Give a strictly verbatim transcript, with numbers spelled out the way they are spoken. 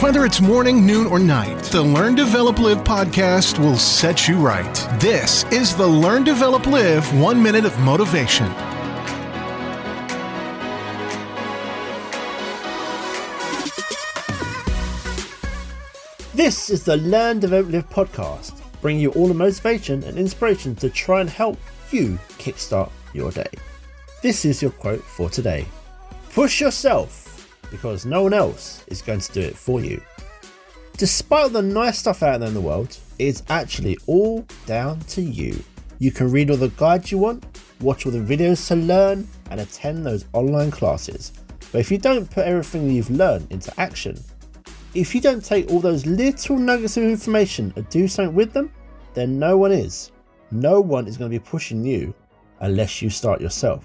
Whether it's morning, noon, or night, the Learn, Develop, Live podcast will set you right. This is the Learn, Develop, Live One Minute of Motivation. This is the Learn, Develop, Live podcast, bringing you all the motivation and inspiration to try and help you kickstart your day. This is your quote for today. Push yourself, because no one else is going to do it for you. Despite all the nice stuff out there in the world, it is actually all down to you. You can read all the guides you want, watch all the videos to learn, and attend those online classes. But if you don't put everything you've learned into action, if you don't take all those little nuggets of information and do something with them, then no one is. No one is going to be pushing you unless you start yourself.